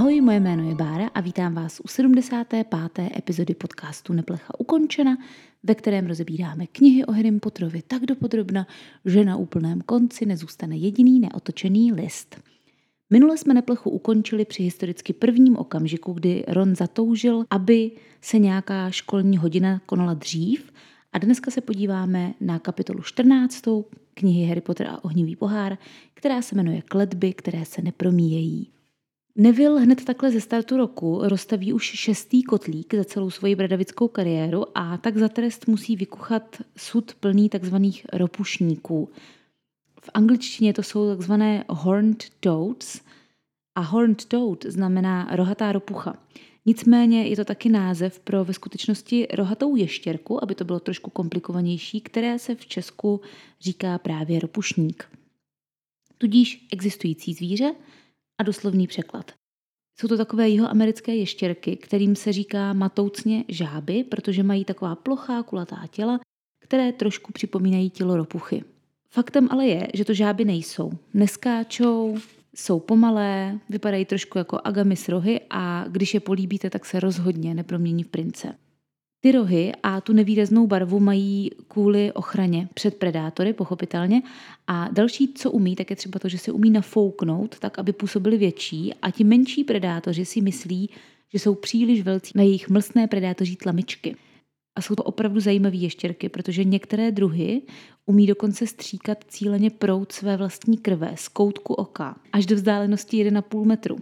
Ahoj, moje jméno je Bára a vítám vás u 75. epizody podcastu Neplecha ukončena, ve kterém rozebíráme knihy o Harrym Potterovi tak dopodrobna, že na úplném konci nezůstane jediný neotočený list. Minule jsme Neplechu ukončili při historicky prvním okamžiku, kdy Ron zatoužil, aby se nějaká školní hodina konala dřív, a dneska se podíváme na kapitolu 14. knihy Harry Potter a ohnivý pohár, která se jmenuje Kletby, které se nepromíjejí. Neville hned takhle ze startu roku rozstaví už 6. kotlík za celou svoji bradavickou kariéru a tak za trest musí vykuchat sud plný takzvaných ropušníků. V angličtině to jsou takzvané horned toads a horned toad znamená rohatá ropucha. Nicméně je to taky název pro ve skutečnosti rohatou ještěrku, aby to bylo trošku komplikovanější, které se v Česku říká právě ropušník. Tudíž existující zvíře a doslovný překlad. Jsou to takové jihoamerické ještěrky, kterým se říká matoucně žáby, protože mají taková plochá, kulatá těla, které trošku připomínají tělo ropuchy. Faktem ale je, že to žáby nejsou. Neskáčou, jsou pomalé, vypadají trošku jako agami s rohy a když je políbíte, tak se rozhodně nepromění v prince. Ty rohy a tu nevýraznou barvu mají kvůli ochraně před predátory, pochopitelně. A další, co umí, tak je třeba to, že se umí nafouknout tak, aby působili větší a ti menší predátoři si myslí, že jsou příliš velcí na jejich mlsné predátoří tlamičky. A jsou to opravdu zajímavé ještěrky, protože některé druhy umí dokonce stříkat cíleně proud své vlastní krve z koutku oka až do vzdálenosti 1,5 metru.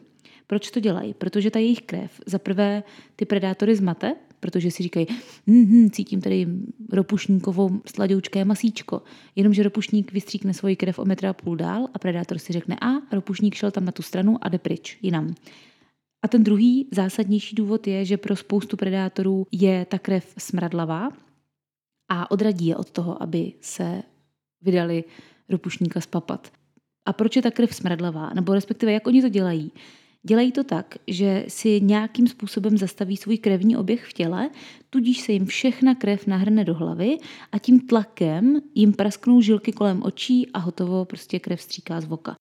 Proč to dělají? Protože ta jejich krev za prvé ty predátory zmate, protože si říkají, cítím tady ropušníkovou sladěučké masíčko. Jenomže ropušník vystříkne svoji krev o 1,5 metru dál a predátor si řekne a ropušník šel tam na tu stranu a jde pryč jinam. A ten druhý zásadnější důvod je, že pro spoustu predátorů je ta krev smradlavá a odradí je od toho, aby se vydali ropušníka spapat. A proč je ta krev smradlavá? Nebo respektive jak oni to dělají? Dělají to tak, že si nějakým způsobem zastaví svůj krevní oběh v těle, tudíž se jim všechna krev nahrne do hlavy a tím tlakem jim prasknou žilky kolem očí a hotovo, prostě krev stříká z oka.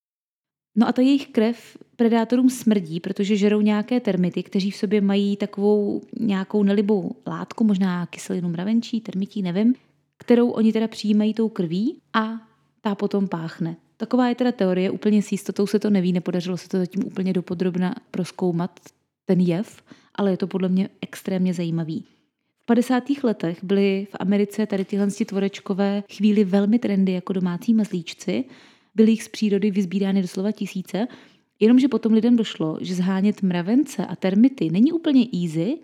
No a ta jejich krev predátorům smrdí, protože žerou nějaké termity, kteří v sobě mají takovou nějakou nelibou látku, možná kyselinu mravenčí, termití, nevím, kterou oni teda přijímají tou krví a ta potom páchne. Taková je teda teorie, úplně s jistotou se to neví, nepodařilo se to zatím úplně dopodrobna prozkoumat ten jev, ale je to podle mě extrémně zajímavý. V 50. letech byly v Americe tady tyhle tvorečkové chvíli velmi trendy jako domácí mazlíčci, byly jich z přírody vyzbírány doslova tisíce, jenomže potom lidem došlo, že zhánět mravence a termity není úplně easy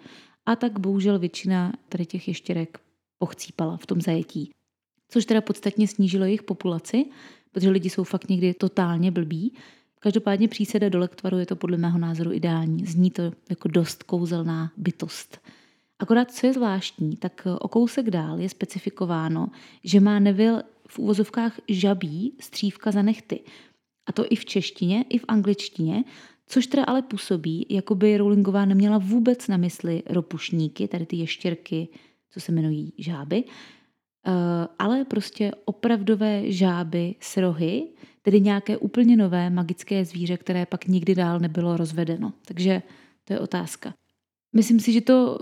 a tak bohužel většina tady těch ještěrek pochcípala v tom zajetí, což teda podstatně snížilo jejich populaci, protože lidi jsou fakt někdy totálně blbí. Každopádně příseda do lektvaru je to podle mého názoru ideální. Zní to jako dost kouzelná bytost. Akorát, co je zvláštní, tak o kousek dál je specifikováno, že má Neville v uvozovkách žabí střívka za nehty. A to i v češtině, i v angličtině, což teda ale působí, jako by Rowlingová neměla vůbec na mysli ropušníky, tady ty ještěrky, co se jmenují žáby, ale prostě opravdové žáby s rohy, tedy nějaké úplně nové magické zvíře, které pak nikdy dál nebylo rozvedeno. Takže to je otázka. Myslím si, že to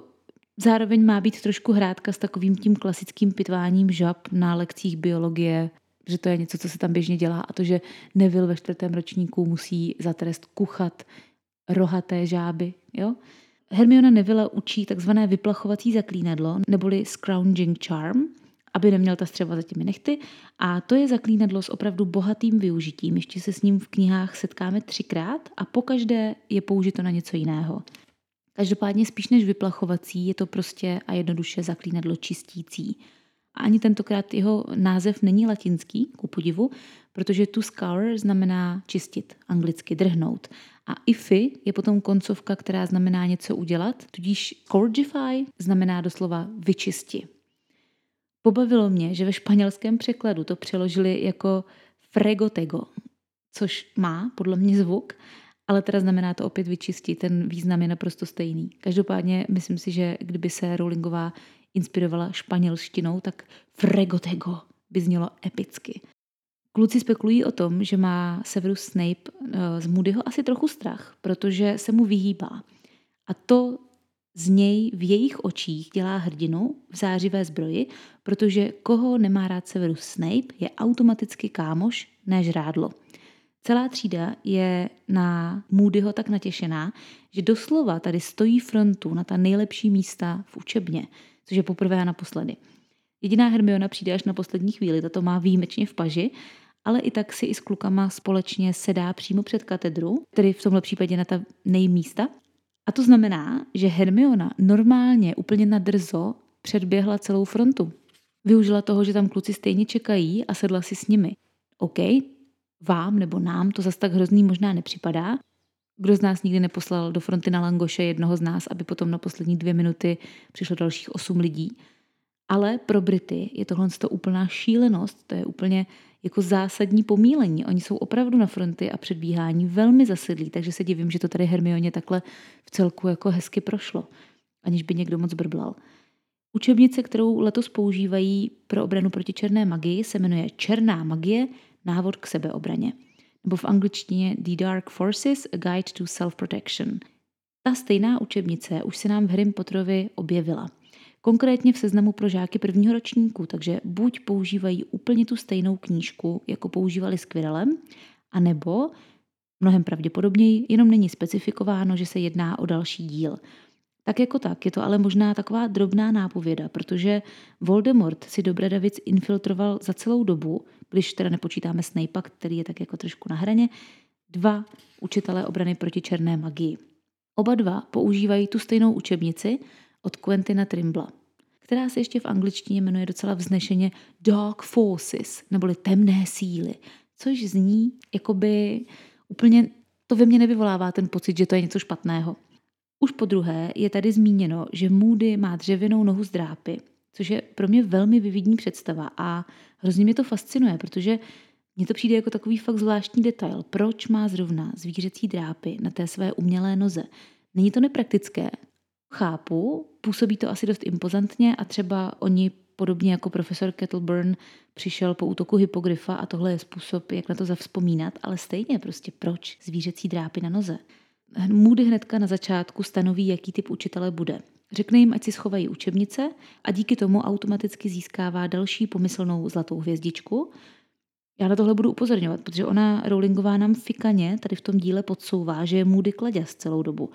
zároveň má být trošku hrátka s takovým tím klasickým pitváním žab na lekcích biologie, že to je něco, co se tam běžně dělá a to, že Neville ve 4. ročníku musí za trest kuchat rohaté žáby, jo? Hermiona Neville učí takzvané vyplachovací zaklínadlo, neboli scrounging charm, aby neměl ta střeva za těmi nehty. A to je zaklínadlo s opravdu bohatým využitím. Ještě se s ním v knihách setkáme 3krát a pokaždé je použito na něco jiného. Každopádně spíš než vyplachovací je to prostě a jednoduše zaklínadlo čistící. A ani tentokrát jeho název není latinský, ku podivu, protože to scour znamená čistit, anglicky drhnout. A ify je potom koncovka, která znamená něco udělat, tudíž scourgify znamená doslova vyčisti. Pobavilo mě, že ve španělském překladu to přeložili jako fregotego, což má podle mě zvuk, ale teda znamená to opět vyčistit, ten význam je naprosto stejný. Každopádně myslím si, že kdyby se Rowlingová inspirovala španělštinou, tak fregotego by znělo epicky. Kluci spekulují o tom, že má Severus Snape z Moodyho asi trochu strach, protože se mu vyhýbá. A to z něj v jejich očích dělá hrdinu v zářivé zbroji, protože koho nemá rád Severus Snape, je automaticky kámoš, ne žrádlo. Celá třída je na Moodyho tak natěšená, že doslova tady stojí frontu na ta nejlepší místa v učebně, což je poprvé a naposledy. Jediná Hermiona přijde až na poslední chvíli, ta to má výjimečně v paži, ale i tak si i s klukama společně sedá přímo před katedru, tedy v tomhle případě na ta nejmísta. A to znamená, že Hermiona normálně úplně nadrzo předběhla celou frontu. Využila toho, že tam kluci stejně čekají a sedla si s nimi. OK, vám nebo nám to zas tak hrozný možná nepřipadá. Kdo z nás nikdy neposlal do fronty na langoše jednoho z nás, aby potom na poslední 2 minuty přišlo dalších 8 lidí. Ale pro Brity je tohle úplná šílenost, to je úplně jako zásadní pomílení. Oni jsou opravdu na fronty a předbíhání velmi zasedlí, takže se divím, že to tady Hermioně takhle v celku jako hezky prošlo, aniž by někdo moc brblal. Učebnice, kterou letos používají pro obranu proti černé magii, se jmenuje Černá magie – návod k sebeobraně. Nebo v angličtině The Dark Forces – A Guide to Self-Protection. Ta stejná učebnice už se nám v Harrym Potterovi objevila. Konkrétně v seznamu pro žáky prvního ročníku, takže buď používají úplně tu stejnou knížku, jako používali s Quirrellem, anebo mnohem pravděpodobněji, jenom není specifikováno, že se jedná o další díl. Tak jako tak, je to ale možná taková drobná nápověda, protože Voldemort si do Bradavic infiltroval za celou dobu, když teda nepočítáme Snape, který je tak jako trošku na hraně, 2 učitelé obrany proti černé magii. Oba 2 používají tu stejnou učebnici od Quentina Trimbla, která se ještě v angličtině jmenuje docela vznešeně Dark Forces, neboli temné síly, což zní jakoby úplně, to ve mně nevyvolává ten pocit, že to je něco špatného. Už podruhé je tady zmíněno, že Moody má dřevěnou nohu z drápy, což je pro mě velmi vividní představa a hrozně mě to fascinuje, protože mně to přijde jako takový fakt zvláštní detail, proč má zrovna zvířecí drápy na té své umělé noze. Není to nepraktické? Chápu, působí to asi dost impozantně a třeba oni, podobně jako profesor Kettleburn, přišel po útoku hypogryfa a tohle je způsob, jak na to zavzpomínat, ale stejně prostě proč zvířecí drápy na noze. Moody hnedka na začátku stanoví, jaký typ učitele bude. Řekne jim, ať si schovají učebnice a díky tomu automaticky získává další pomyslnou zlatou hvězdičku. Já na tohle budu upozorňovat, protože ona Rowlingová nám fikaně tady v tom díle podsouvá, že je Moody kladěz celou dobu.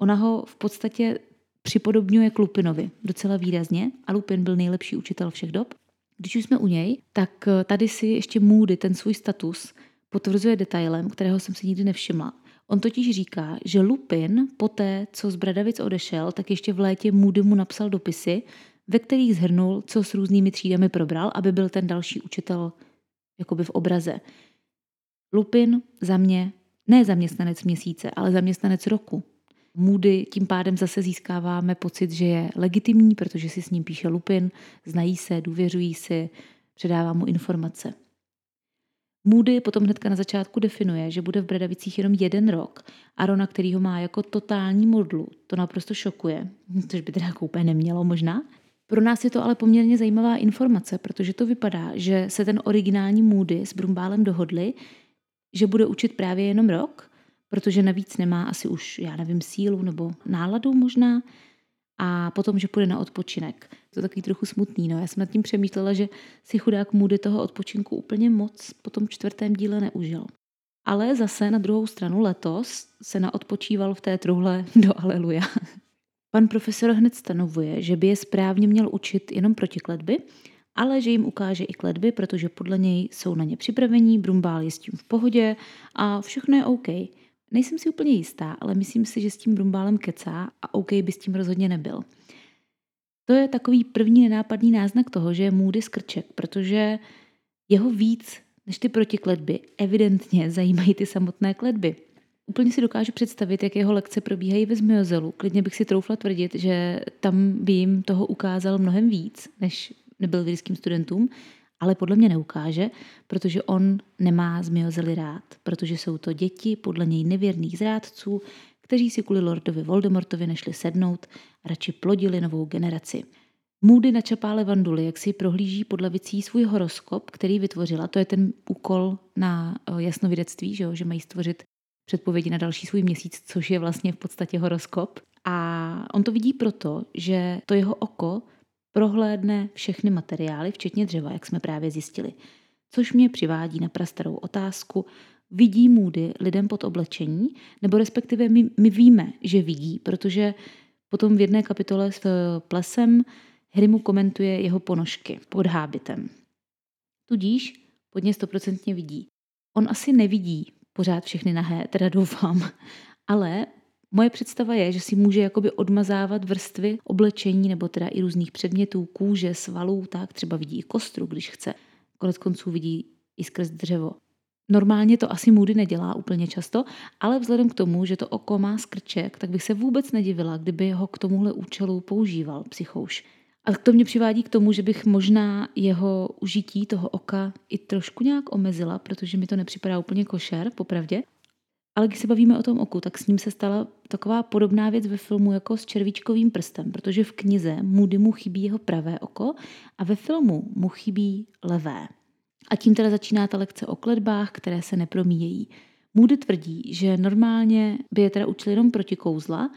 Ona ho v podstatě připodobňuje k Lupinovi docela výrazně a Lupin byl nejlepší učitel všech dob. Když už jsme u něj, tak tady si ještě Moody ten svůj status potvrzuje detailem, kterého jsem si nikdy nevšimla. On totiž říká, že Lupin poté, co z Bradavic odešel, tak ještě v létě Moody mu napsal dopisy, ve kterých shrnul, co s různými třídami probral, aby byl ten další učitel jakoby v obraze. Lupin za mě, ne zaměstnanec měsíce, ale zaměstnanec roku. Moody tím pádem zase získáváme pocit, že je legitimní, protože si s ním píše Lupin, znají se, důvěřují si, předává mu informace. Moody potom hnedka na začátku definuje, že bude v Bradavicích jenom 1 rok a Rona, který ho má jako totální modlu, to naprosto šokuje, což by teda úplně nemělo možná. Pro nás je to ale poměrně zajímavá informace, protože to vypadá, že se ten originální Moody s Brumbálem dohodli, že bude učit právě jenom 1 rok, protože navíc nemá asi už, já nevím, sílu nebo náladu možná a potom, že půjde na odpočinek. To je takový trochu smutný. No. Já jsem nad tím přemýšlela, že si chudák Moody toho odpočinku úplně moc po tom 4. díle neužil. Ale zase na druhou stranu letos se naodpočíval v té truhle do Aleluja. Pan profesor hned stanovuje, že by je správně měl učit jenom protikletby, ale že jim ukáže i kletby, protože podle něj jsou na ně připravení, Brumbál je s tím v pohodě a všechno je OK. Nejsem si úplně jistá, ale myslím si, že s tím Brumbálem kecá a OK by s tím rozhodně nebyl. To je takový první nenápadný náznak toho, že je Moody skrček, protože jeho víc než ty protikletby evidentně zajímají ty samotné kletby. Úplně si dokážu představit, jak jeho lekce probíhají ve Zmijozelu. Klidně bych si troufla tvrdit, že tam by jim toho ukázal mnohem víc, než nebyl vždyckým studentům, ale podle mě neukáže, protože on nemá Zmijozely rád, protože jsou to děti podle něj nevěrných zrádců, kteří si kvůli lordovi Voldemortovi nešli sednout a radši plodili novou generaci. Moody načapá Levanduly, jak si prohlíží pod lavicí svůj horoskop, který vytvořila. To je ten úkol na jasnovidectví, že mají stvořit předpovědi na další svůj měsíc, což je vlastně v podstatě horoskop. A on to vidí proto, že to jeho oko prohlédne všechny materiály, včetně dřeva, jak jsme právě zjistili. Což mě přivádí na prastarou otázku, vidí Moody lidem pod oblečení, nebo respektive my víme, že vidí, protože potom v jedné kapitole s plesem Harry mu komentuje jeho ponožky pod hábitem. Tudíž podně 100% vidí. On asi nevidí pořád všechny nahé, teda doufám, ale moje představa je, že si může jakoby odmazávat vrstvy oblečení nebo teda i různých předmětů, kůže, svalů, tak třeba vidí i kostru, když chce. Konec konců vidí i skrz dřevo. Normálně to asi Moody nedělá úplně často, ale vzhledem k tomu, že to oko má skrček, tak bych se vůbec nedivila, kdyby ho k tomuhle účelu používal psychouš. A to mě přivádí k tomu, že bych možná jeho užití toho oka i trošku nějak omezila, protože mi to nepřipadá úplně košer, popravdě. Ale když se bavíme o tom oku, tak s ním se stala taková podobná věc ve filmu jako s červíčkovým prstem, protože v knize Moody mu chybí jeho pravé oko a ve filmu mu chybí levé. A tím teda začíná ta lekce o kletbách, které se nepromíjejí. Moody tvrdí, že normálně by je teda učili jenom proti kouzla,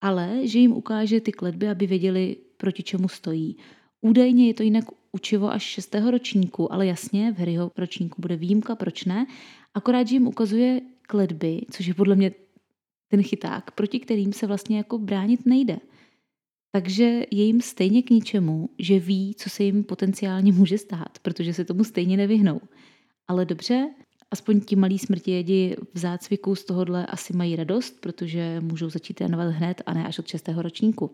ale že jim ukáže ty kletby, aby věděli, proti čemu stojí. Údajně je to jinak učivo až 6. ročníku, ale jasně, v Harryho ročníku bude výjimka, proč ne? Akorát, že jim ukazuje kletby, což je podle mě ten chyták, proti kterým se vlastně jako bránit nejde. Takže je jim stejně k ničemu, že ví, co se jim potenciálně může stát, protože se tomu stejně nevyhnou. Ale dobře, aspoň ti malí smrtivědi v zácviku z tohohle asi mají radost, protože můžou začít trénovat hned a ne až od 6. ročníku.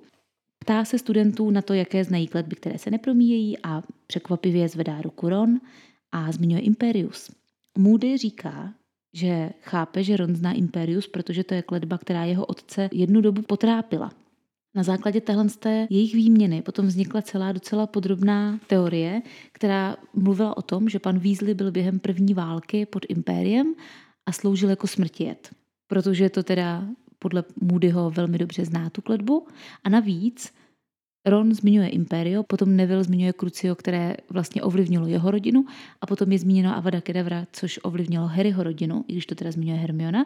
Ptá se studentů na to, jaké znají kletby, které se nepromíjejí, a překvapivě zvedá ruku Ron a zmiňuje Imperius. Moody říká, že chápe, že Ron zná Imperius, protože to je kletba, která jeho otce jednu dobu potrápila. Na základě téhle jejich výměny potom vznikla celá docela podrobná teorie, která mluvila o tom, že pan Weasley byl během první války pod Impériem a sloužil jako smrtijet. Protože to teda podle Moodyho velmi dobře zná tu kletbu. A navíc Ron zmiňuje Imperio, potom Neville zmiňuje Crucio, které vlastně ovlivnilo jeho rodinu, a potom je zmíněno Avada Kedavra, což ovlivnilo Harryho rodinu, i když to teda zmiňuje Hermiona.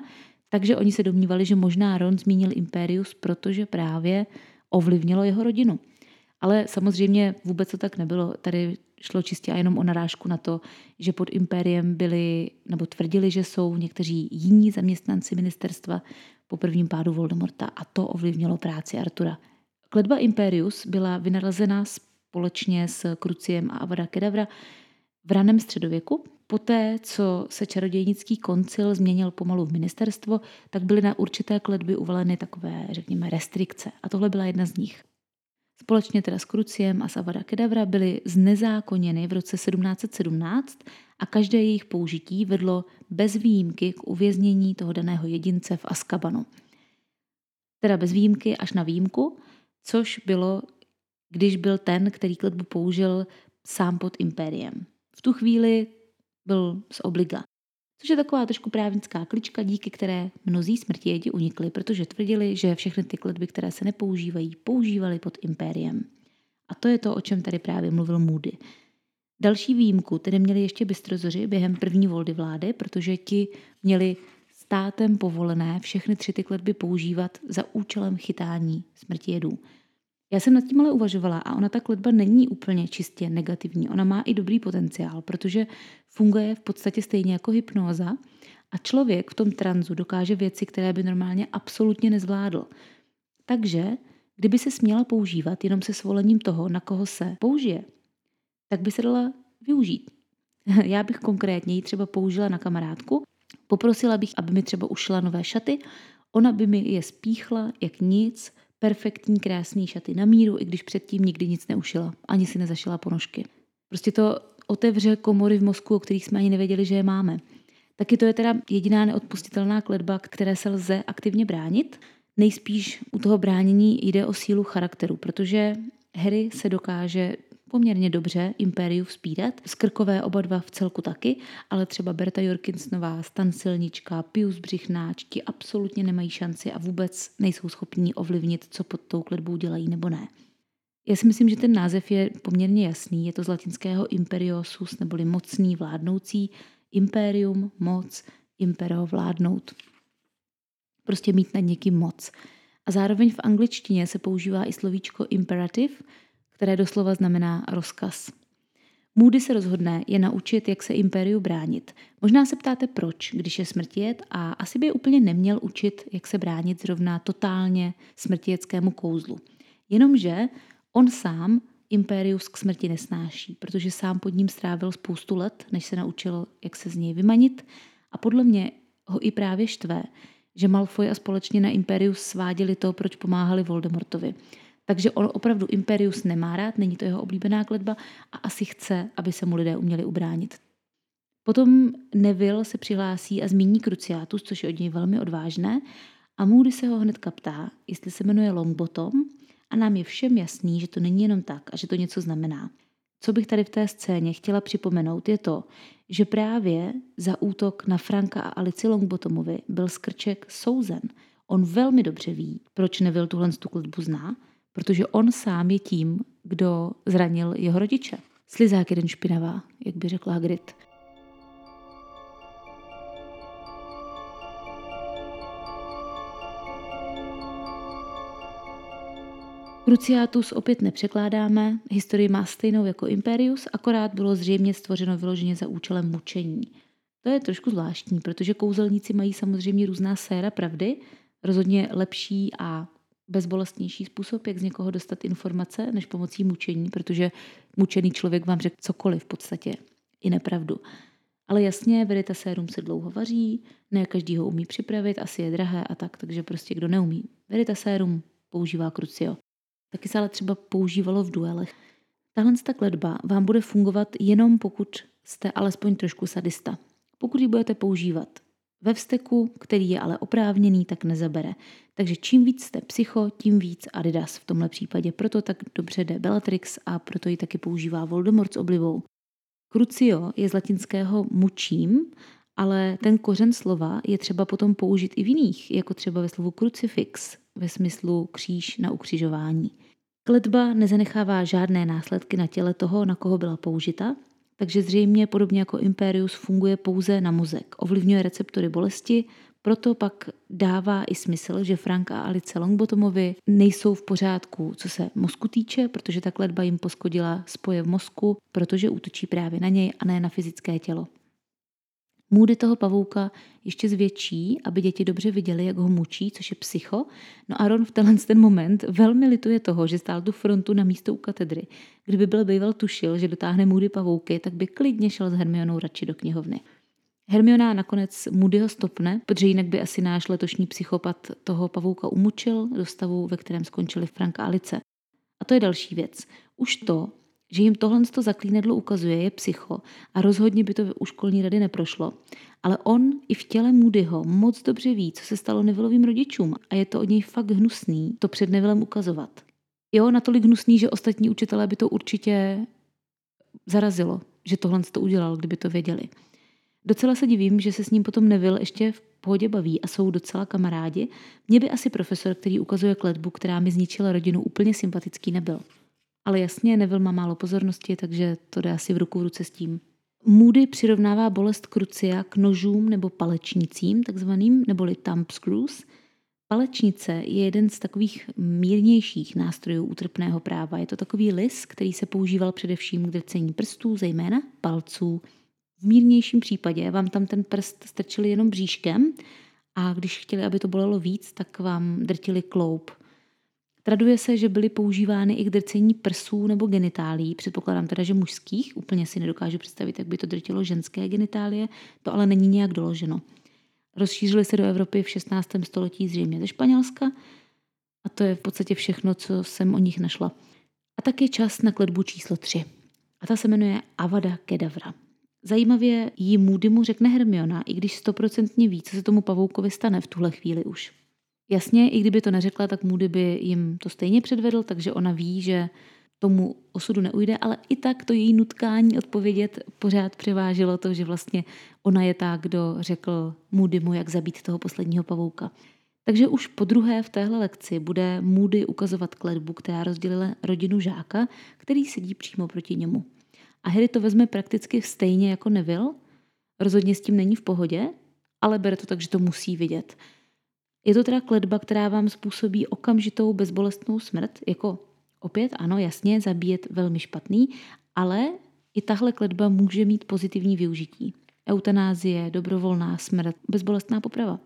Takže oni se domnívali, že možná Ron zmínil Imperius, protože právě ovlivnilo jeho rodinu. Ale samozřejmě vůbec to tak nebylo. Tady šlo čistě a jenom o narážku na to, že pod Impériem byli, nebo tvrdili, že jsou někteří jiní zaměstnanci ministerstva po prvním pádu Voldemorta, a to ovlivnilo práci Artura. Kletba Imperius byla vynalezena společně s Cruciem a Avada Kedavra v raném středověku. Poté, co se čarodějnický koncil změnil pomalu v ministerstvo, tak byly na určité kletby uvaleny takové, řekněme, restrikce. A tohle byla jedna z nich. Společně teda s Cruciem a s Avada Kedavra byly znezákoněny v roce 1717 a každé jejich použití vedlo bez výjimky k uvěznění toho daného jedince v Azkabanu. Teda bez výjimky až na výjimku, což bylo, když byl ten, který kletbu použil, sám pod Impériem. V tu chvíli byl z obliga. Což je taková trošku právnická klička, díky které mnozí smrtivědi unikli, protože tvrdili, že všechny ty kletby, které se nepoužívají, používali pod Impériem. A to je to, o čem tady právě mluvil Moody. Další výjimku tedy měli ještě bystrozoři během první Voldivlády, protože ti měli státem povolené všechny 3 ty kletby používat za účelem chytání smrtivědů. Já jsem nad tím ale uvažovala a ona ta kletba není úplně čistě negativní. Ona má i dobrý potenciál, protože funguje v podstatě stejně jako hypnóza a člověk v tom tranzu dokáže věci, které by normálně absolutně nezvládl. Takže kdyby se směla používat jenom se svolením toho, na koho se použije, tak by se dala využít. Já bych konkrétně ji třeba použila na kamarádku, poprosila bych, aby mi třeba ušila nové šaty, ona by mi je spíchla jak nic, perfektní, krásný šaty na míru, i když předtím nikdy nic neušila, ani si nezašila ponožky. Prostě to otevře komory v mozku, o kterých jsme ani nevěděli, že je máme. Taky to je teda jediná neodpustitelná kletba, které se lze aktivně bránit. Nejspíš u toho bránění jde o sílu charakteru, protože Harry se dokáže poměrně dobře Impériu vzpírat, skrkové oba dva v celku taky, ale třeba Bertha Jorkinská, Stan Silnička, Pius Břichnáček ti absolutně nemají šanci a vůbec nejsou schopní ovlivnit, co pod tou kletbou dělají nebo ne. Já si myslím, že ten název je poměrně jasný. Je to z latinského imperiosus, neboli mocný, vládnoucí, imperium, moc, impero, vládnout. Prostě mít nad někým moc. A zároveň v angličtině se používá i slovíčko imperative, které doslova znamená rozkaz. Moody se rozhodne je naučit, jak se impériu bránit. Možná se ptáte, proč, když je smrtijet, a asi by je úplně neměl učit, jak se bránit zrovna totálně smrtijeckému kouzlu. Jenomže on sám impérius k smrti nesnáší, protože sám pod ním strávil spoustu let, než se naučil, jak se z něj vymanit, a podle mě ho i právě štve, že Malfoy a společně na impérius sváděli to, proč pomáhali Voldemortovi. Takže on opravdu imperius nemá rád, není to jeho oblíbená kletba a asi chce, aby se mu lidé uměli ubránit. Potom Neville se přihlásí a zmíní Cruciatus, což je od něj velmi odvážné, a Moody se ho hnedka ptá, jestli se jmenuje Longbottom, a nám je všem jasný, že to není jenom tak a že to něco znamená. Co bych tady v té scéně chtěla připomenout, je to, že právě za útok na Franka a Alici Longbottomovi byl Skrček souzen. On velmi dobře ví, proč Neville tuhle kletbu zná, protože on sám je tím, kdo zranil jeho rodiče. Slizák jeden špinavá, jak by řekla Hagrid. Cruciatus opět nepřekládáme, historii má stejnou jako Imperius, akorát bylo zřejmě stvořeno vyloženě za účelem mučení. To je trošku zvláštní, protože kouzelníci mají samozřejmě různá séra pravdy, rozhodně lepší a bezbolestnější způsob, jak z někoho dostat informace, než pomocí mučení, protože mučený člověk vám řekl cokoliv v podstatě, i nepravdu. Ale jasně, Veritasérum se dlouho vaří, ne každý ho umí připravit, asi je drahé a tak, takže prostě kdo neumí Veritasérum, používá Crucio. Taky se ale třeba používalo v duelech. Tahle kletba vám bude fungovat jenom pokud jste alespoň trošku sadista. Pokud ji budete používat ve vzteku, který je ale oprávněný, tak nezabere. Takže čím víc jste psycho, tím víc Adidas v tomhle případě. Proto tak dobře jde Bellatrix a proto ji taky používá Voldemort s oblibou. Crucio je z latinského mučím, ale ten kořen slova je třeba potom použít i v jiných, jako třeba ve slovu crucifix, ve smyslu kříž na ukřižování. Kletba nezanechává žádné následky na těle toho, na koho byla použita, takže zřejmě podobně jako Imperius funguje pouze na mozek, ovlivňuje receptory bolesti, proto pak dává i smysl, že Frank a Alice Longbottomovi nejsou v pořádku, co se mozku týče, protože ta kletba jim poškodila spoje v mozku, protože útočí právě na něj a ne na fyzické tělo. Moody toho pavouka ještě zvětší, aby děti dobře viděly, jak ho mučí, což je psycho. No a Ron v ten moment velmi lituje toho, že stál tu frontu na místo u katedry. Kdyby byl býval tušil, že dotáhne Moody pavouky, tak by klidně šel s Hermionou radši do knihovny. Hermiona nakonec Moodyho stopne, protože jinak by asi náš letošní psychopat toho pavouka umučil do stavu, ve kterém skončili Frank a Alice. A to je další věc. Už to, že jim tohle zaklínedlo ukazuje, je psycho a rozhodně by to u školní rady neprošlo. Ale on i v těle Moodyho moc dobře ví, co se stalo Nevillovým rodičům a je to od něj fakt hnusný to před Nevillem ukazovat. Jo, natolik hnusný, že ostatní učitelé by to určitě zarazilo, že tohle to udělal, kdyby to věděli. Docela se divím, že se s ním potom Neville ještě v pohodě baví a jsou docela kamarádi. Mě by asi profesor, který ukazuje kletbu, která mi zničila rodinu, úplně sympatický nebyl. Ale jasně, Neville má málo pozornosti, takže to jde asi v ruku v ruce s tím. Moody přirovnává bolest Crucia k nožům nebo palečnicím, takzvaným, neboli thumb screws. Palečnice je jeden z takových mírnějších nástrojů útrpného práva. Je to takový lis, který se používal především k drcení prstů, zejména palců. V mírnějším případě vám tam ten prst strčili jenom bříškem a když chtěli, aby to bolelo víc, tak vám drtili kloub. Traduje se, že byly používány i k drcení prsů nebo genitálií, předpokládám teda, že mužských, úplně si nedokážu představit, jak by to drtilo ženské genitálie, to ale není nějak doloženo. Rozšířily se do Evropy v 16. století zřejmě ze Španělska a to je v podstatě všechno, co jsem o nich našla. A tak je čas na kletbu číslo 3 a ta se jmenuje Avada Kedavra. Zajímavě ji Moodymu řekne Hermiona, i když 100% ví, co se tomu pavoukovi stane v tuhle chvíli už. Jasně, i kdyby to neřekla, tak Moody by jim to stejně předvedl, takže ona ví, že tomu osudu neujde, ale i tak to její nutkání odpovědět pořád převážilo to, že vlastně ona je ta, kdo řekl Moodymu, jak zabít toho posledního pavouka. Takže už po druhé v téhle lekci bude Moody ukazovat kletbu, která rozdělila rodinu žáka, který sedí přímo proti němu. A Harry to vezme prakticky stejně jako Neville. Rozhodně s tím není v pohodě, ale bere to tak, že to musí vidět. Je to teda kletba, která vám způsobí okamžitou bezbolestnou smrt, jako opět, ano, jasně, zabíjet velmi špatný, ale i tahle kletba může mít pozitivní využití. Eutanázie, dobrovolná smrt, bezbolestná poprava.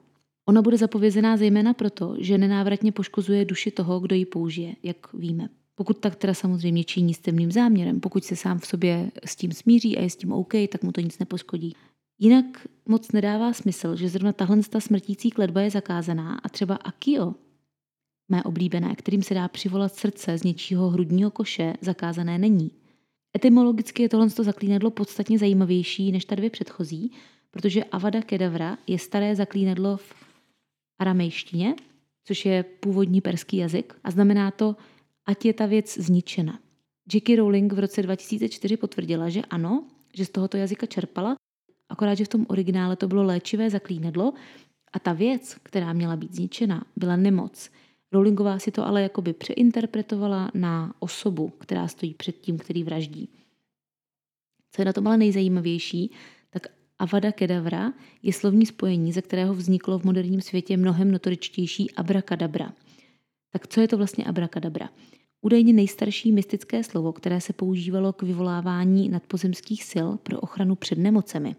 Ona bude zapovězená zejména proto, že nenávratně poškozuje duši toho, kdo ji použije, jak víme. Pokud tak teda samozřejmě činí s temným záměrem, pokud se sám v sobě s tím smíří a je s tím OK, tak mu to nic nepoškodí. Jinak moc nedává smysl, že zrovna tahle smrtící kletba je zakázaná a třeba Akio, mé oblíbené, kterým se dá přivolat srdce z něčího hrudního koše, zakázané není. Etymologicky je tohle zaklínadlo podstatně zajímavější než ta dvě předchozí, protože Avada Kedavra je staré zaklínadlo v aramejštině, což je původní perský jazyk, a znamená to, ať je ta věc zničena. J.K. Rowling v roce 2004 potvrdila, že ano, že z tohoto jazyka čerpala, akorát, že v tom originále to bylo léčivé zaklínadlo a ta věc, která měla být zničena, byla nemoc. Rowlingová si to ale jakoby přeinterpretovala na osobu, která stojí před tím, který vraždí. Co je na tom ale nejzajímavější, tak Avada Kedavra je slovní spojení, ze kterého vzniklo v moderním světě mnohem notoričtější abrakadabra. Tak co je to vlastně abrakadabra? Údajně nejstarší mystické slovo, které se používalo k vyvolávání nadpozemských sil pro ochranu před nemocemi.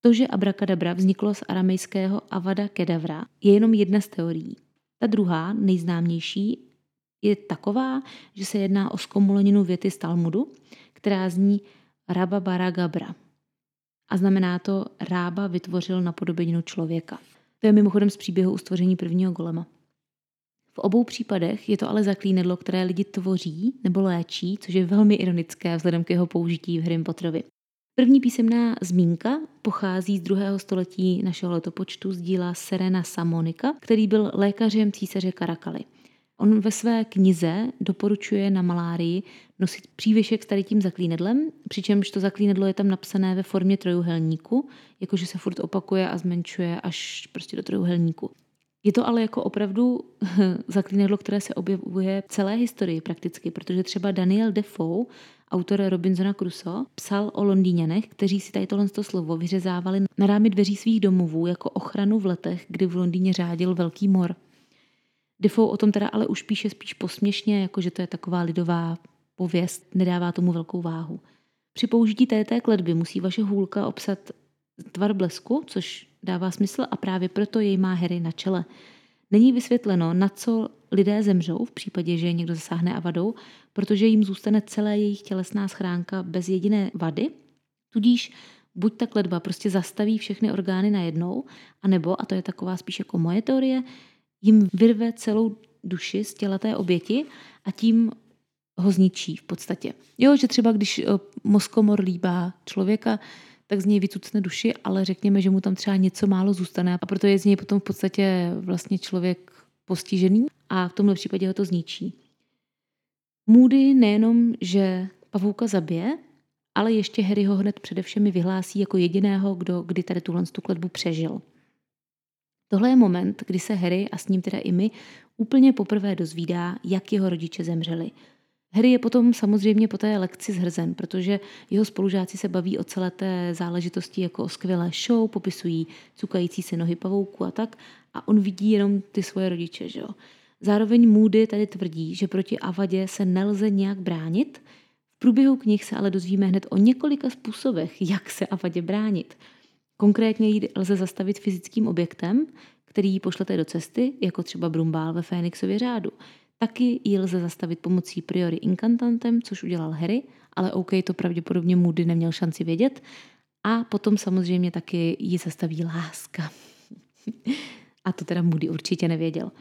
To, že abrakadabra vzniklo z aramejského Avada Kedavra, je jenom jedna z teorií. Ta druhá, nejznámější, je taková, že se jedná o zkomuleninu věty z Talmudu, která zní Rabba Bara Gabra. A znamená to Rába vytvořil napodobeninu člověka. To je mimochodem z příběhu u stvoření prvního golema. V obou případech je to ale zaklínadlo, které lidi tvoří nebo léčí, což je velmi ironické vzhledem k jeho použití v Harrym Potterovi. První písemná zmínka pochází z 2. století našeho letopočtu z díla Serena Samonika, který byl lékařem císaře Karakaly. On ve své knize doporučuje na malárii nosit přívěšek s tady tím zaklínedlem, přičemž to zaklínedlo je tam napsané ve formě trojuhelníku, jakože se furt opakuje a zmenšuje až prostě do trojuhelníku. Je to ale jako opravdu zaklínadlo, které se objevuje v celé historii prakticky, protože třeba Daniel Defoe, autor Robinsona Crusoe, psal o Londýňanech, kteří si tady tohle slovo vyřezávali na rámy dveří svých domovů jako ochranu v letech, kdy v Londýně řádil velký mor. Defoe o tom teda ale už píše spíš posměšně, jakože to je taková lidová pověst, nedává tomu velkou váhu. Při použití té kletby musí vaše hůlka obsat tvar blesku, což dává smysl a právě proto jej má Harry na čele. Není vysvětleno, na co lidé zemřou v případě, že je někdo zasáhne avadou, protože jim zůstane celé jejich tělesná schránka bez jediné vady, tudíž buď ta kletba prostě zastaví všechny orgány najednou, anebo, a to je taková spíš jako moje teorie, jim vyrve celou duši z těla té oběti a tím ho zničí v podstatě. Jo, že třeba když mozkomor líbá člověka, tak z něj vycucne duši, ale řekněme, že mu tam třeba něco málo zůstane a proto je z něj potom v podstatě vlastně člověk postižený a v tomhle případě ho to zničí. Moody nejenom, že pavouka zabije, ale ještě Harry ho hned především vyhlásí jako jediného, kdo kdy tady tuhle kletbu přežil. Tohle je moment, kdy se Harry a s ním teda i my úplně poprvé dozvídá, jak jeho rodiče zemřeli. Harry je potom samozřejmě po té lekci zhrzen, protože jeho spolužáci se baví o celé té záležitosti jako o skvělé show, popisují cukající se nohy pavouku a tak a on vidí jenom ty svoje rodiče. Že jo? Zároveň Moody tady tvrdí, že proti avadě se nelze nějak bránit. V průběhu knih se ale dozvíme hned o několika způsobech, jak se avadě bránit. Konkrétně ji lze zastavit fyzickým objektem, který ji pošlete do cesty, jako třeba Brumbál ve Fénixově řádu. Taky ji lze zastavit pomocí priori incantantem, což udělal Harry, ale OK, to pravděpodobně Moody neměl šanci vědět. A potom samozřejmě taky ji zastaví láska. A to teda Moody určitě nevěděl.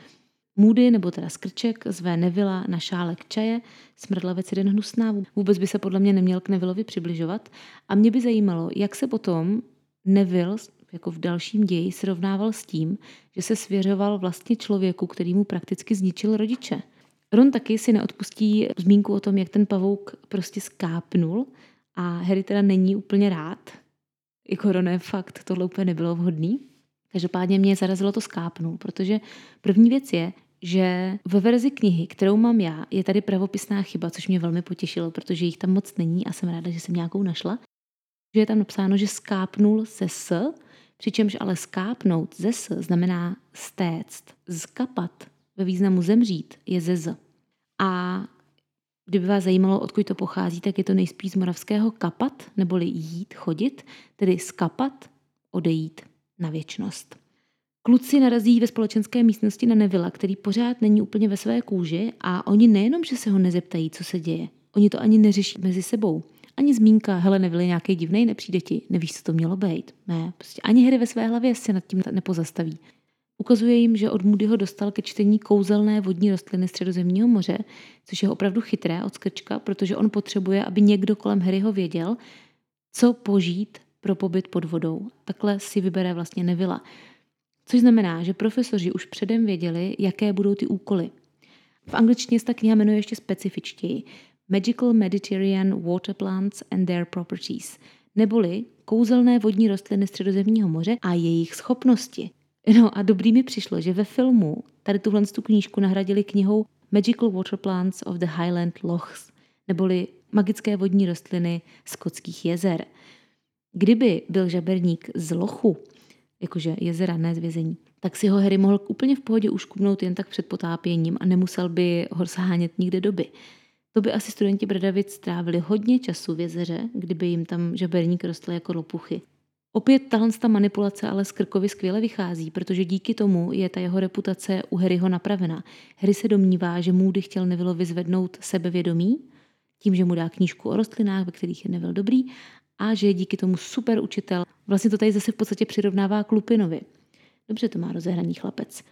Moody, nebo teda Skrček, zve Nevilla na šálek čaje, smrdlavec jeden hnusná, vůbec by se podle mě neměl k Nevillovi přibližovat. A mě by zajímalo, jak se potom Neville jako v dalším ději srovnával s tím, že se svěřoval vlastně člověku, který mu prakticky zničil rodiče. Ron taky si neodpustí zmínku o tom, jak ten pavouk prostě skápnul a Harry teda není úplně rád. Jako Ron, fakt, tohle úplně nebylo vhodný. Každopádně mě zarazilo to skápnou, protože první věc je, že ve verzi knihy, kterou mám já, je tady pravopisná chyba, což mě velmi potěšilo, protože jich tam moc není a jsem ráda, že jsem nějakou našla. Že je tam napsáno, že skápnul se s, přičemž ale skápnout ze s znamená stéct. Zkapat ve významu zemřít je ze z. A kdyby vás zajímalo, odkud to pochází, tak je to nejspíš z moravského kapat, neboli jít, chodit, tedy skapat, odejít na věčnost. Kluci narazí ve společenské místnosti na Nevilla, který pořád není úplně ve své kůži a oni nejenom, že se ho nezeptají, co se děje, oni to ani neřeší mezi sebou. Ani zmínka, hele, Neville, nějaký divnej, nepřijde ti, nevíš, co to mělo být. Ne, prostě ani Harry ve své hlavě se nad tím nepozastaví. Ukazuje jim, že od Moodyho dostal ke čtení kouzelné vodní rostliny Středozemního moře, což je opravdu chytré od skrčka, protože on potřebuje, aby někdo kolem Harryho věděl, co požít pro pobyt pod vodou. Takhle si vybere vlastně Nevilla. Což znamená, že profesoři už předem věděli, jaké budou ty úkoly. V angličtině se ta kniha jmenuje ještě specifičtěji Magical Mediterranean Water Plants and Their Properties, neboli kouzelné vodní rostliny Středozemního moře a jejich schopnosti. No a dobrý mi přišlo, že ve filmu tady tuhle knížku nahradili knihou Magical Water Plants of the Highland Lochs, neboli magické vodní rostliny skotských jezer. Kdyby byl žaberník z lochu, jakože jezera, ne z vězení, tak si ho Harry mohl úplně v pohodě uškubnout jen tak před potápěním a nemusel by ho shánět nikde doby. To by asi studenti Bradavic strávili hodně času v jezeře, kdyby jim tam žaberník rostl jako lopuchy. Opět tahle manipulace ale z Krkovi skvěle vychází, protože díky tomu je ta jeho reputace u Harryho napravena. Harry se domnívá, že Moody chtěl Nevillovi zvednout sebevědomí, tím, že mu dá knížku o rostlinách, ve kterých je Neville dobrý, a že je díky tomu super učitel. Vlastně to tady zase v podstatě přirovnává k Lupinovi. Dobře to má rozehraný chlapec.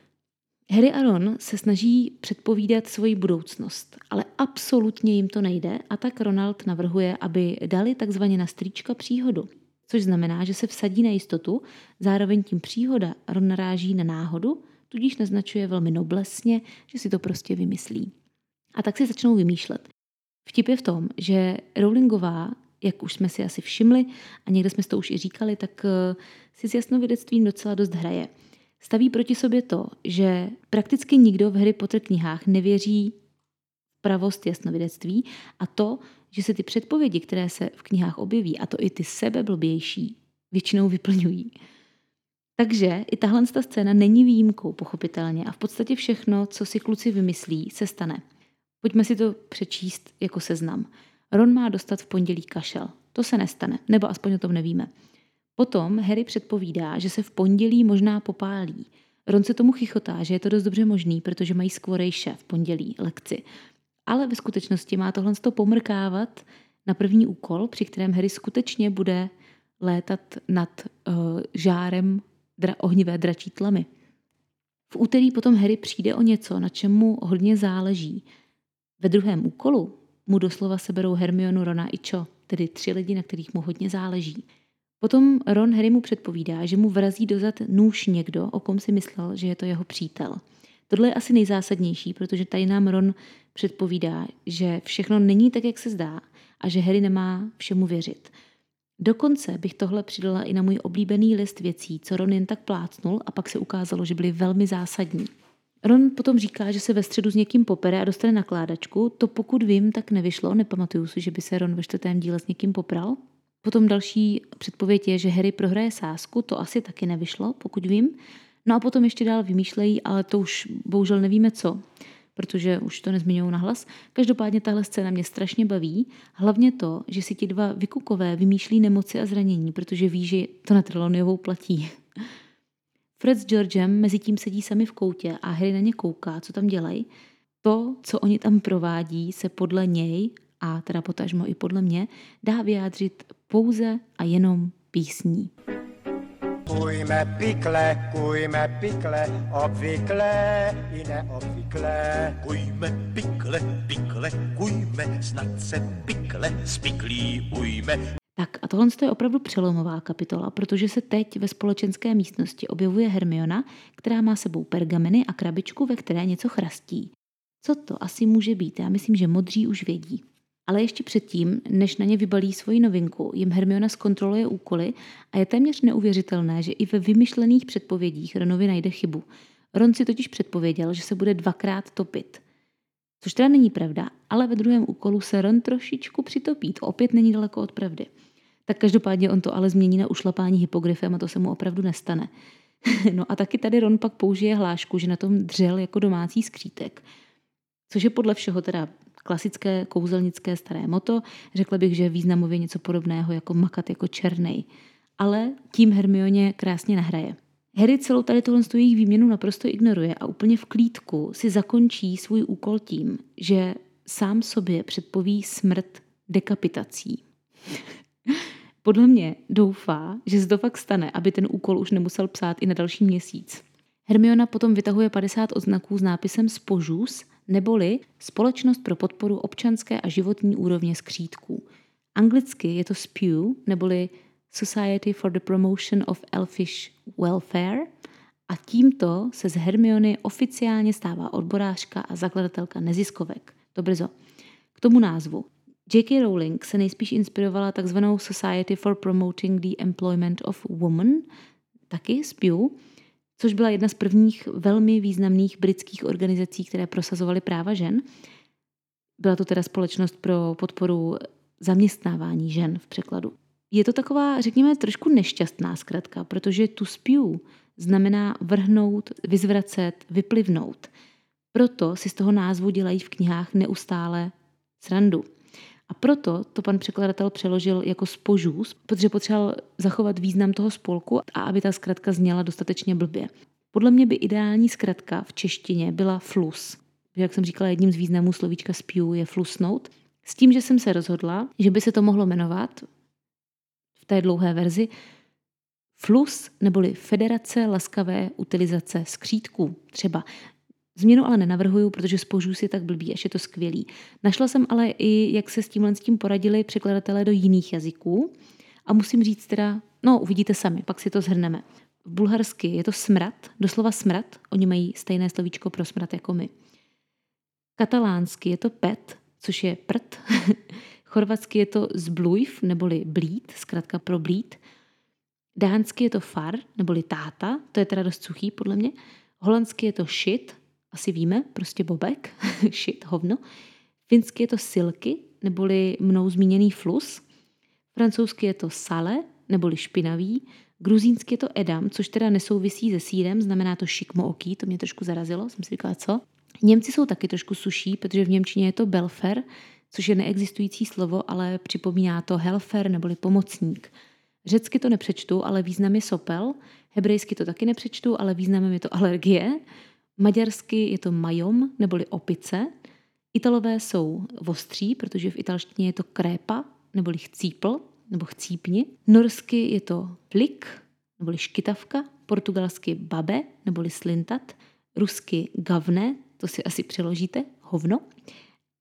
Harry a Ron se snaží předpovídat svoji budoucnost, ale absolutně jim to nejde a tak Ronald navrhuje, aby dali takzvaně na strýčka příhodu, což znamená, že se vsadí na jistotu, zároveň tím příhoda Ron naráží na náhodu, tudíž naznačuje velmi noblesně, že si to prostě vymyslí. A tak si začnou vymýšlet. Vtip je v tom, že Rowlingová, jak už jsme si asi všimli a někde jsme to už i říkali, tak si s jasnovědectvím docela dost hraje. Staví proti sobě to, že prakticky nikdo v Harry Potter knihách nevěří v pravost jasnovidectví a to, že se ty předpovědi, které se v knihách objeví, a to i ty sebeblbější, většinou vyplňují. Takže i tahle scéna není výjimkou, pochopitelně, a v podstatě všechno, co si kluci vymyslí, se stane. Pojďme si to přečíst jako seznam. Ron má dostat v pondělí kašel. To se nestane, nebo aspoň o tom nevíme. Potom Harry předpovídá, že se v pondělí možná popálí. Ron se tomu chichotá, že je to dost dobře možný, protože mají skvorejše v pondělí lekci. Ale ve skutečnosti má tohle pomrkávat na první úkol, při kterém Harry skutečně bude létat nad žárem ohnivé dračí tlamy. V úterý potom Harry přijde o něco, na čem mu hodně záleží. Ve druhém úkolu mu doslova seberou Hermionu, Rona i Cho, tedy 3 lidi, na kterých mu hodně záleží. Potom Ron Harry mu předpovídá, že mu vrazí dozad nůž někdo, o kom si myslel, že je to jeho přítel. Tohle je asi nejzásadnější, protože tady nám Ron předpovídá, že všechno není tak, jak se zdá a že Harry nemá všemu věřit. Dokonce bych tohle přidala i na můj oblíbený list věcí, co Ron jen tak plácnul a pak se ukázalo, že byly velmi zásadní. Ron potom říká, že se ve středu s někým popere a dostane nakládačku. To pokud vím, tak nevyšlo, nepamatuju si, že by se Ron ve 4. díle s někým popral. Potom další předpověď je, že Harry prohraje sázku, to asi taky nevyšlo, pokud vím. No a potom ještě dál vymýšlejí, ale to už bohužel nevíme co, protože už to nezmiňují nahlas. Každopádně tahle scéna mě strašně baví, hlavně to, že si ti 2 vykukové vymýšlí nemoci a zranění, protože ví, že to na Trelawneyovou platí. Fred s Georgem mezi tím sedí sami v koutě a Harry na ně kouká, co tam dělají. To, co oni tam provádí, se podle něj, a teda potažmo i podle mě, dá vyjádřit pouze a jenom písní. Kujme pikle, obvykle i neobvykle. Kujme pikle, kujme, snad se pikle spiklí ujme. Tak a tohle je opravdu přelomová kapitola, protože se teď ve společenské místnosti objevuje Hermiona, která má sebou pergameny a krabičku, ve které něco chrastí. Co to asi může být? Já myslím, že modří už vědí. Ale ještě předtím, než na ně vybalí svoji novinku, jim Hermiona zkontroluje úkoly a je téměř neuvěřitelné, že i ve vymyšlených předpovědích Ronovi najde chybu. Ron si totiž předpověděl, že se bude dvakrát topit. Což teda není pravda, ale ve druhém úkolu se Ron trošičku přitopí, to opět není daleko od pravdy. Tak každopádně on to ale změní na ušlapání hypogryfem a to se mu opravdu nestane. No a taky tady Ron pak použije hlášku, že na tom dřel jako domácí skřítek. Což je podle všeho teda klasické kouzelnické staré moto, řekla bych, že je významově něco podobného jako makat jako černej. Ale tím Hermioně krásně nahraje. Harry celou tady tohle jejich výměnu naprosto ignoruje a úplně v klídku si zakončí svůj úkol tím, že sám sobě předpoví smrt dekapitací. Podle mě doufá, že se to fakt stane, aby ten úkol už nemusel psát i na další měsíc. Hermiona potom vytahuje 50 odznaků s nápisem SPOŽUS, neboli Společnost pro podporu občanské a životní úrovně skřítků. Anglicky je to SPEW, neboli Society for the Promotion of Elfish Welfare, a tímto se z Hermiony oficiálně stává odborářka a zakladatelka neziskovek. To brzo. K tomu názvu. J.K. Rowling se nejspíš inspirovala takzvanou Society for Promoting the Employment of Women, taky SPEW, což byla jedna z prvních velmi významných britských organizací, které prosazovaly práva žen. Byla to teda Společnost pro podporu zaměstnávání žen v překladu. Je to taková, řekněme, trošku nešťastná zkratka, protože tu SPEW znamená vrhnout, vyzvracet, vyplivnout. Proto si z toho názvu dělají v knihách neustále srandu. A proto to pan překladatel přeložil jako SPOŽUS, protože potřeboval zachovat význam toho spolku a aby ta zkratka zněla dostatečně blbě. Podle mě by ideální zkratka v češtině byla flus. Jak jsem říkala, jedním z významů slovíčka SPEW je flusnout. S tím, že jsem se rozhodla, že by se to mohlo jmenovat v té dlouhé verzi FLUS, neboli Federace laskavé utilizace skřítků třeba. Změnu ale nenavrhuju, protože SPOŽUS je tak blbý, až je to skvělý. Našla jsem ale i, jak se s tímhle poradili překladatelé do jiných jazyků a musím říct teda, no uvidíte sami, pak si to shrneme. V bulharsky je to smrad, doslova smrad, oni mají stejné slovíčko pro smrad jako my. Katalánsky je to pet, což je prd. Chorvatsky je to zblujv, neboli blít, zkrátka pro blít. Dánsky je to far, neboli táta, to je teda dost suchý podle mě. Holandsky je to shit, asi víme, prostě bobek, shit, hovno. Finsky je to silky, neboli mnou zmíněný flus. Francouzsky je to sale, neboli špinavý. Gruzínsky je to edam, což teda nesouvisí se sírem, znamená to šikmooký, to mě trošku zarazilo, jsem si říkala, co? Němci jsou taky trošku suší, protože v němčině je to belfer, což je neexistující slovo, ale připomíná to helfer neboli pomocník. Řecky to nepřečtu, ale význam je sopel. Hebrejsky to taky nepřečtu, ale významem je to alergie. Maďarsky je to majom neboli opice. Italové jsou ostří, protože v italštině je to krépa neboli chcípl nebo chcípni. Norsky je to plik neboli škytavka. Portugalsky babe neboli slintat. Rusky gavne, to si asi přeložíte, hovno.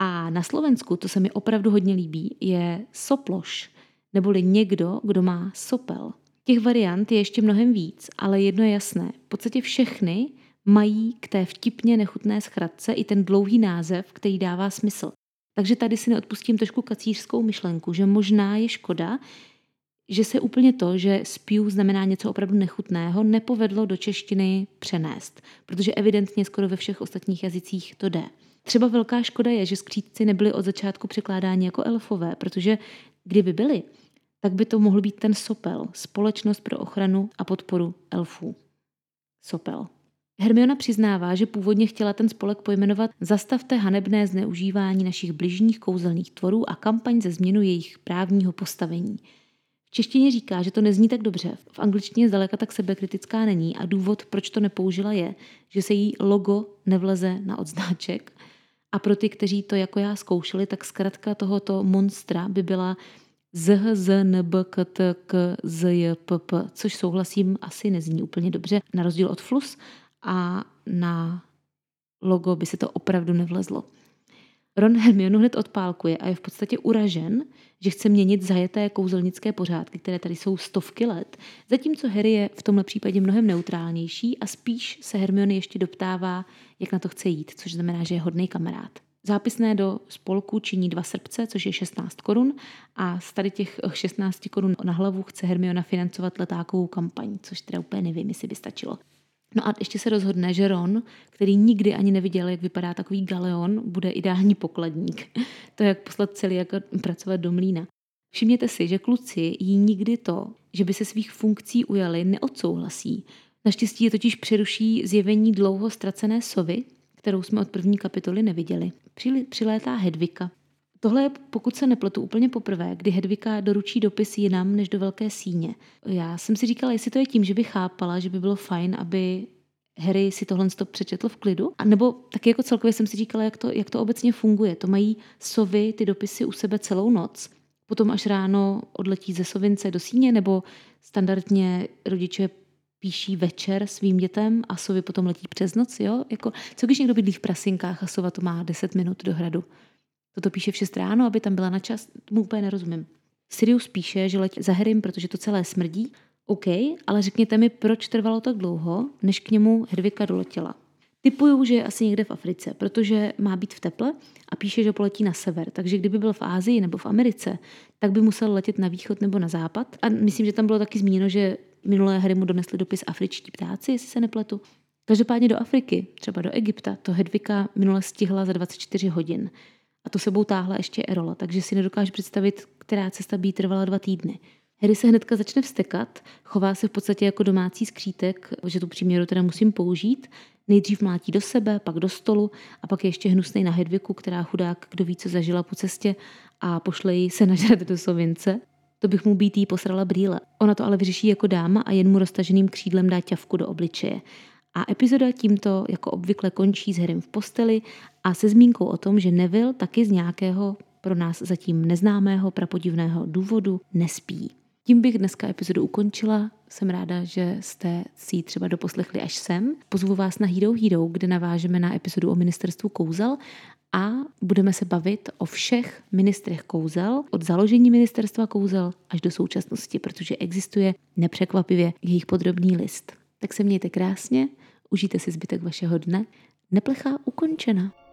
A na Slovensku, to se mi opravdu hodně líbí, je soploš, neboli někdo, kdo má sopel. Těch variant je ještě mnohem víc, ale jedno je jasné. V podstatě všechny mají k té vtipně nechutné zkratce i ten dlouhý název, který dává smysl. Takže tady si neodpustím trošku kacířskou myšlenku, že možná je škoda, že se úplně to, že SPEW znamená něco opravdu nechutného, nepovedlo do češtiny přenést, protože evidentně skoro ve všech ostatních jazycích to jde. Třeba velká škoda je, že skřítci nebyli od začátku překládáni jako elfové, protože kdyby byli, tak by to mohl být ten sopel, Společnost pro ochranu a podporu elfů. Sopel. Hermiona přiznává, že původně chtěla ten spolek pojmenovat Zastavte hanebné zneužívání našich bližních kouzelných tvorů a kampaň ze změnu jejich právního postavení. V češtině říká, že to nezní tak dobře, v angličtině zdaleka tak sebekritická není a důvod, proč to nepoužila je, že se jí logo nevleze na odznáček. A pro ty, kteří to jako já zkoušeli, tak zkratka tohoto monstra by byla ZHZNBKTKZJPP, což souhlasím, asi nezní úplně dobře, na rozdíl od flus a na logo by se to opravdu nevlezlo. Ron Hermionu hned odpálkuje a je v podstatě uražen, že chce měnit zajeté kouzelnické pořádky, které tady jsou stovky let, zatímco Harry je v tomhle případě mnohem neutrálnější a spíš se Hermiony ještě doptává, jak na to chce jít, což znamená, že je hodnej kamarád. Zápisné do spolku činí 2 srpce, což je 16 korun a z tady těch 16 korun na hlavu chce Hermiona financovat letákovou kampaň, což teda úplně nevím, jestli by stačilo. No a ještě se rozhodne, že Ron, který nikdy ani neviděl, jak vypadá takový galeon, bude ideální pokladník. To je jak poslat celý, jak pracovat do mlýna. Všimněte si, že kluci jí nikdy to, že by se svých funkcí ujali, neodsouhlasí. Naštěstí je totiž přeruší zjevení dlouho ztracené sovy, kterou jsme od první kapitoly neviděli. Přilétá Hedvika. Tohle je, pokud se nepletu, úplně poprvé, kdy Hedvika doručí dopis jinam než do Velké síně. Já jsem si říkala, jestli to je tím, že by chápala, že by bylo fajn, aby Harry si tohle přečetl v klidu. A nebo taky jako celkově jsem si říkala, jak to obecně funguje. To mají sovy ty dopisy u sebe celou noc. Potom až ráno odletí ze sovince do síně, nebo standardně rodiče píší večer svým dětem a sovy potom letí přes noc. Jo? Jako, co když někdo bydlí v Prasinkách a sova to má 10 minut do hradu? Toto píše v 6 ráno, aby tam byla na čas. Tomu úplně nerozumím. Sirius píše, že letí za Harrym, protože to celé smrdí. OK, ale řekněte mi, proč trvalo tak dlouho, než k němu Hedvika doletěla. Tipuju, že je asi někde v Africe, protože má být v teple a píše, že poletí na sever. Takže kdyby byl v Asii nebo v Americe, tak by musel letět na východ nebo na západ. A myslím, že tam bylo taky zmíněno, že minulé hry mu donesli dopis afričtí ptáci, jestli se nepletu. Každopádně do Afriky, třeba do Egypta, to Hedvika minule stihla za 24 hodin. A to sebou táhla ještě Erola, takže si nedokážu představit, která cesta by trvala 2 týdny. Harry se hnedka začne vztekat, chová se v podstatě jako domácí skřítek, že tu příměru teda musím použít. Nejdřív mlátí do sebe, pak do stolu a pak je ještě hnusnej na Hedviku, která chudák, kdo ví, co zažila po cestě a pošle ji se nažrat do sovince. To bych mu být jí posrala brýle. Ona to ale vyřeší jako dáma a jen mu roztaženým křídlem dá ťavku do obličeje. A epizoda tímto jako obvykle končí s Harrym v posteli a se zmínkou o tom, že Neville taky z nějakého pro nás zatím neznámého prapodivného důvodu nespí. Tím bych dneska epizodu ukončila. Jsem ráda, že jste si ji třeba doposlechli až sem. Pozvu vás na Hero Hero, kde navážeme na epizodu o ministerstvu kouzel a budeme se bavit o všech ministrech kouzel, od založení ministerstva kouzel až do současnosti, protože existuje nepřekvapivě jejich podrobný list. Tak se mějte krásně, užijte si zbytek vašeho dne. Neplecha ukončena.